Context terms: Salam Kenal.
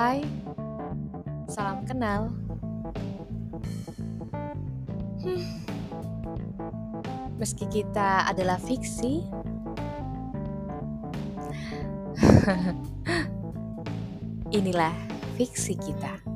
Hai, salam kenal. Meski kita adalah fiksi, inilah fiksi kita.